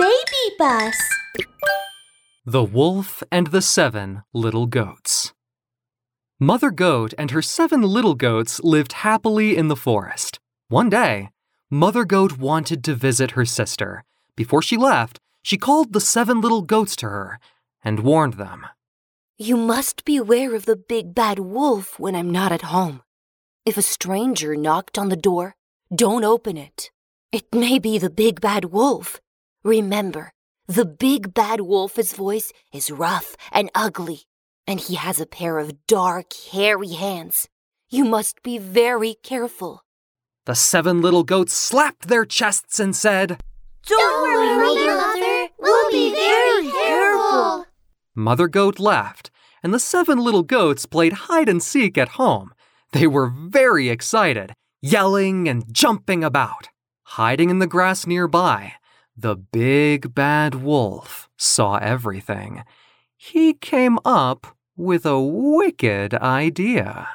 Baby Bus. The Wolf and the Seven Little Goats. Mother Goat and her 7 little goats lived happily in the forest. One day, Mother Goat wanted to visit her sister. Before she left, she called the 7 little goats to her and warned them. You must beware of the big bad wolf when I'm not at home. If a stranger knocked on the door, don't open it. It may be the big bad wolf. Remember, the big bad wolf's voice is rough and ugly, and he has a pair of dark, hairy hands. You must be very careful. The 7 little goats slapped their chests and said, Don't worry, Mother. We'll be very careful. Mother Goat laughed, and the 7 little goats played hide and seek at home. They were very excited, yelling and jumping about. Hiding in the grass nearby, the big bad wolf saw everything. He came up with a wicked idea.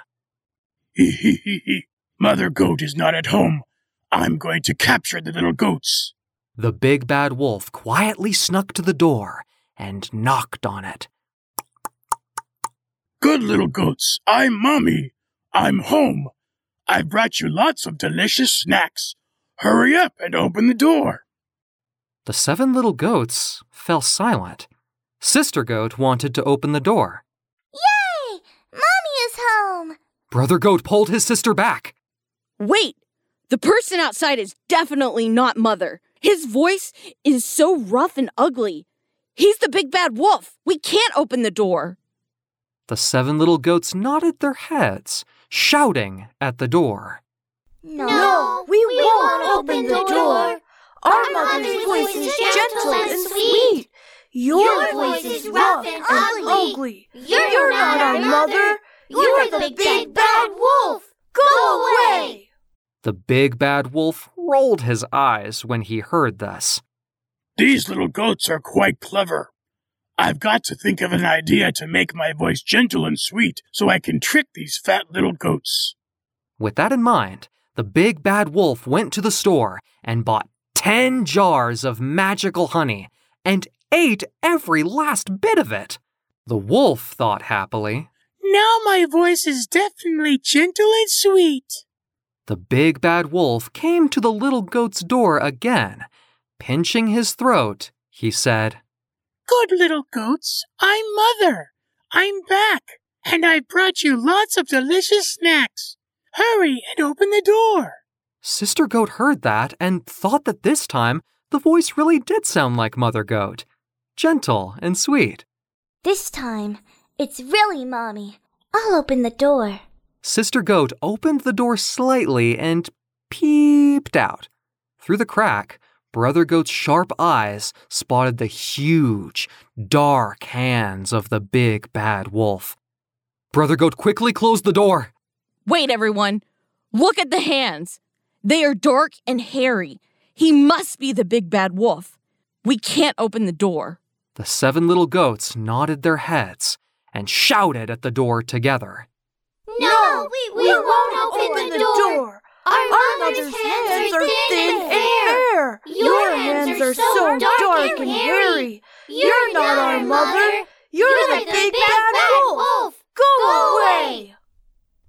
Mother Goat is not at home. I'm going to capture the little goats. The big bad wolf quietly snuck to the door and knocked on it. Good little goats, I'm Mommy. I'm home. I brought you lots of delicious snacks. Hurry up and open the door. The 7 little goats fell silent. Sister Goat wanted to open the door. Yay! Mommy is home! Brother Goat pulled his sister back. Wait! The person outside is definitely not Mother. His voice is so rough and ugly. He's the big bad wolf. We can't open the door. The 7 little goats nodded their heads, shouting at the door. No, we won't open the door. Our mother's voice is gentle and sweet. Your voice is rough and ugly. You're not our mother. You're the big bad wolf. Go away. The big bad wolf rolled his eyes when he heard this. These little goats are quite clever. I've got to think of an idea to make my voice gentle and sweet so I can trick these fat little goats. With that in mind, the big bad wolf went to the store and bought 10 jars of magical honey and ate every last bit of it. The wolf thought happily, Now my voice is definitely gentle and sweet. The big bad wolf came to the little goat's door again. Pinching his throat, he said, Good little goats, I'm Mother. I'm back, and I brought you lots of delicious snacks. Hurry and open the door. Sister Goat heard that and thought that this time the voice really did sound like Mother Goat. Gentle and sweet. This time, it's really Mommy. I'll open the door. Sister Goat opened the door slightly and peeped out. Through the crack, Brother Goat's sharp eyes spotted the huge, dark hands of the big bad wolf. Brother Goat quickly closed the door. Wait, everyone. Look at the hands. They are dark and hairy. He must be the big bad wolf. We can't open the door. The 7 little goats nodded their heads and shouted at the door together. No, we won't open the door. Our mother's hands are thin and fair. Your hands are so dark and hairy. You're not our mother. You're the big bad wolf. Go away.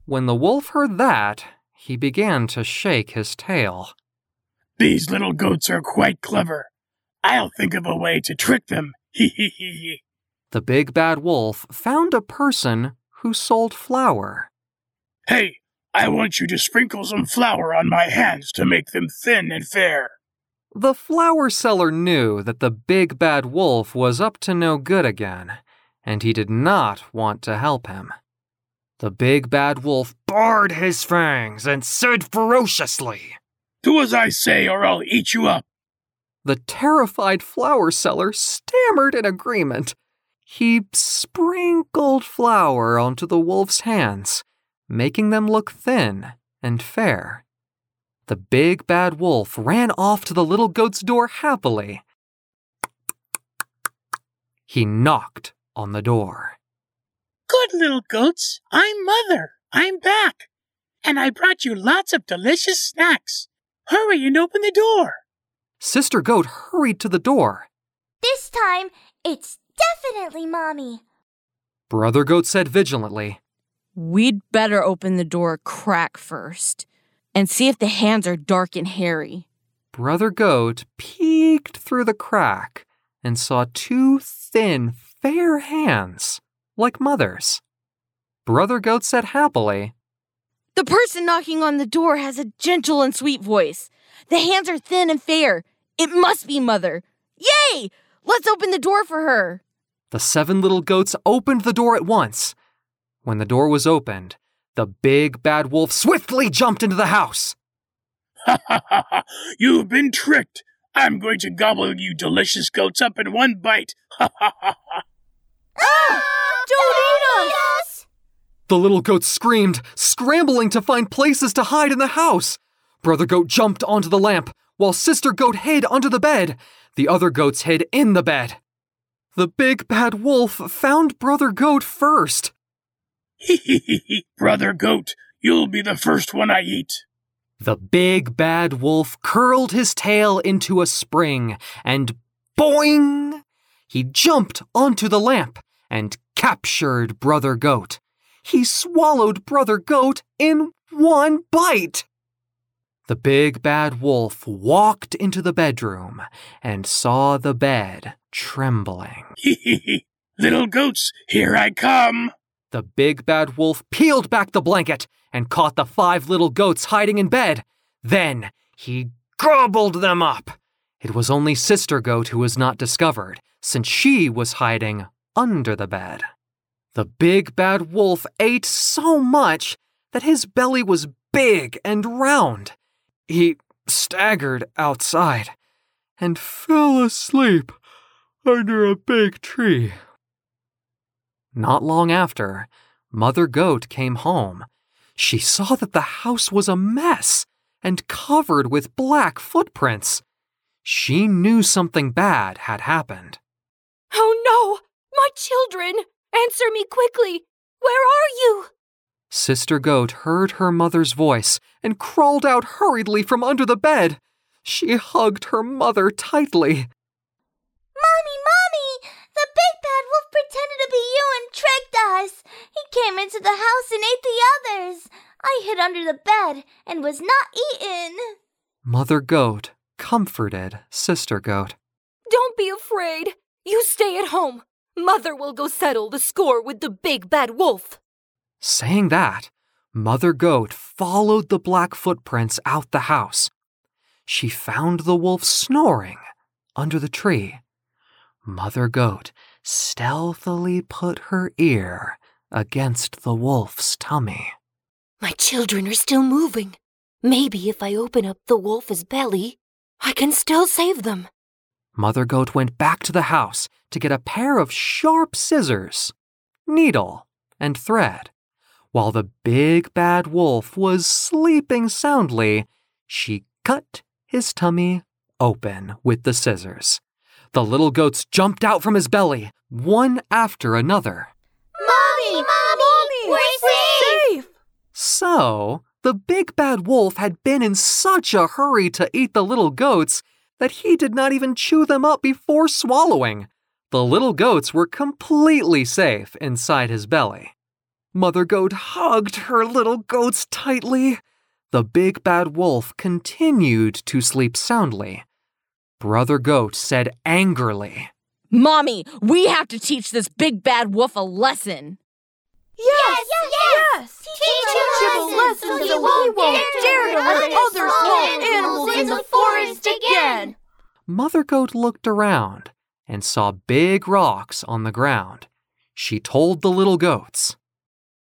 When the wolf heard that, he began to shake his tail. These little goats are quite clever. I'll think of a way to trick them. The big bad wolf found a person who sold flour. Hey! I want you to sprinkle some flour on my hands to make them thin and fair. The flour seller knew that the big bad wolf was up to no good again, and he did not want to help him. The big bad wolf bared his fangs and said ferociously, Do as I say or I'll eat you up. The terrified flour seller stammered in agreement. He sprinkled flour onto the wolf's hands, making them look thin and fair. The big bad wolf ran off to the little goat's door happily. He knocked on the door. Good little goats, I'm Mother. I'm back. And I brought you lots of delicious snacks. Hurry and open the door. Sister Goat hurried to the door. This time, it's definitely Mommy. Brother Goat said vigilantly. We'd better open the door a crack first and see if the hands are dark and hairy. Brother Goat peeked through the crack and saw two thin, fair hands, like Mother's. Brother Goat said happily, The person knocking on the door has a gentle and sweet voice. The hands are thin and fair. It must be Mother. Yay! Let's open the door for her. The seven little goats opened the door at once. When the door was opened, the big bad wolf swiftly jumped into the house. Ha ha ha ha! You've been tricked! I'm going to gobble you delicious goats up in one bite! Ha ha ha ha! Ah! Don't eat us! The little goats screamed, scrambling to find places to hide in the house. Brother Goat jumped onto the lamp, while Sister Goat hid under the bed. The other goats hid in the bed. The big bad wolf found Brother Goat first. Hee hee hee hee! Brother Goat, you'll be the first one I eat! The big bad wolf curled his tail into a spring, and boing! He jumped onto the lamp and captured Brother Goat. He swallowed Brother Goat in one bite. The big bad wolf walked into the bedroom and saw the bed trembling. Hee hee hee! Little goats, here I come! The big bad wolf peeled back the blanket and caught the five little goats hiding in bed. Then he gobbled them up. It was only Sister Goat who was not discovered, since she was hiding under the bed. The big bad wolf ate so much that his belly was big and round. He staggered outside and fell asleep under a big tree. Not long after, Mother Goat came home. She saw that the house was a mess and covered with black footprints. She knew something bad had happened. Oh no! My children! Answer me quickly! Where are you? Sister Goat heard her mother's voice and crawled out hurriedly from under the bed. She hugged her mother tightly. Mommy! Mommy! The big bad wolf pretended to be you and tricked us. He came into the house and ate the others. I hid under the bed and was not eaten. Mother Goat comforted Sister Goat. Don't be afraid. You stay at home. Mother will go settle the score with the big bad wolf. Saying that, Mother Goat followed the black footprints out the house. She found the wolf snoring under the tree. Mother Goat stealthily put her ear against the wolf's tummy. My children are still moving. Maybe if I open up the wolf's belly, I can still save them. Mother Goat went back to the house to get a pair of sharp scissors, needle, and thread. While the big bad wolf was sleeping soundly, she cut his tummy open with the scissors. The little goats jumped out from his belly, one after another. Mommy! Mommy! We're safe! So, the big bad wolf had been in such a hurry to eat the little goats that he did not even chew them up before swallowing. The little goats were completely safe inside his belly. Mother Goat hugged her little goats tightly. The big bad wolf continued to sleep soundly. Brother Goat said angrily, Mommy, we have to teach this big bad wolf a lesson. Yes! Teach him a lesson so he won't dare to let other small animals in the forest again. Mother Goat looked around and saw big rocks on the ground. She told the little goats,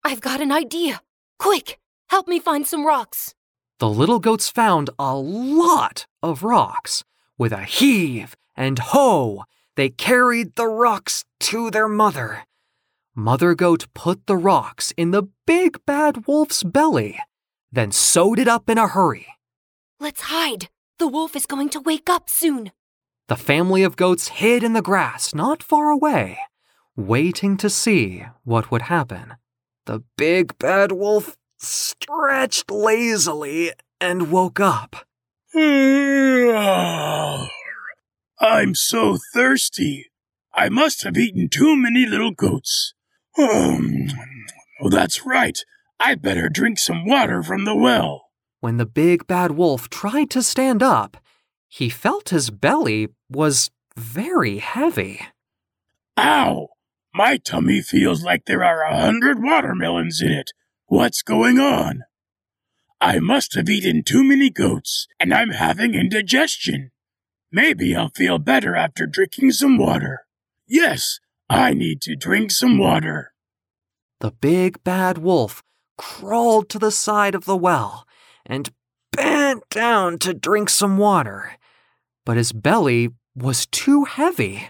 I've got an idea. Quick, help me find some rocks. The little goats found a lot of rocks. With a heave and ho, they carried the rocks to their mother. Mother Goat put the rocks in the big bad wolf's belly, then sewed it up in a hurry. Let's hide. The wolf is going to wake up soon. The family of goats hid in the grass not far away, waiting to see what would happen. The big bad wolf stretched lazily and woke up. I'm so thirsty. I must have eaten too many little goats. Oh, that's right. I better drink some water from the well. When the big bad wolf tried to stand up, he felt his belly was very heavy. Ow! My tummy feels like there are 100 watermelons in it. What's going on? I must have eaten too many goats, and I'm having indigestion. Maybe I'll feel better after drinking some water. Yes, I need to drink some water. The big bad wolf crawled to the side of the well and bent down to drink some water. But his belly was too heavy.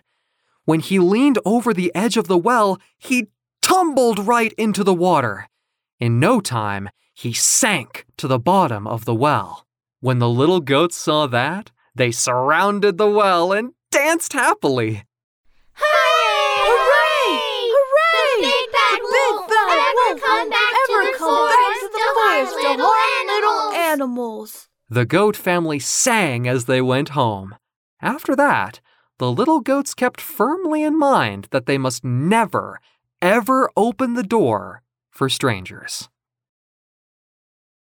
When he leaned over the edge of the well, he tumbled right into the water. In no time, he sank to the bottom of the well. When the little goats saw that, they surrounded the well and danced happily. Hooray! Hooray! Hooray! The big bad wolf ever come back to the forest of little animals. The goat family sang as they went home. After that, the little goats kept firmly in mind that they must never, ever open the door for strangers.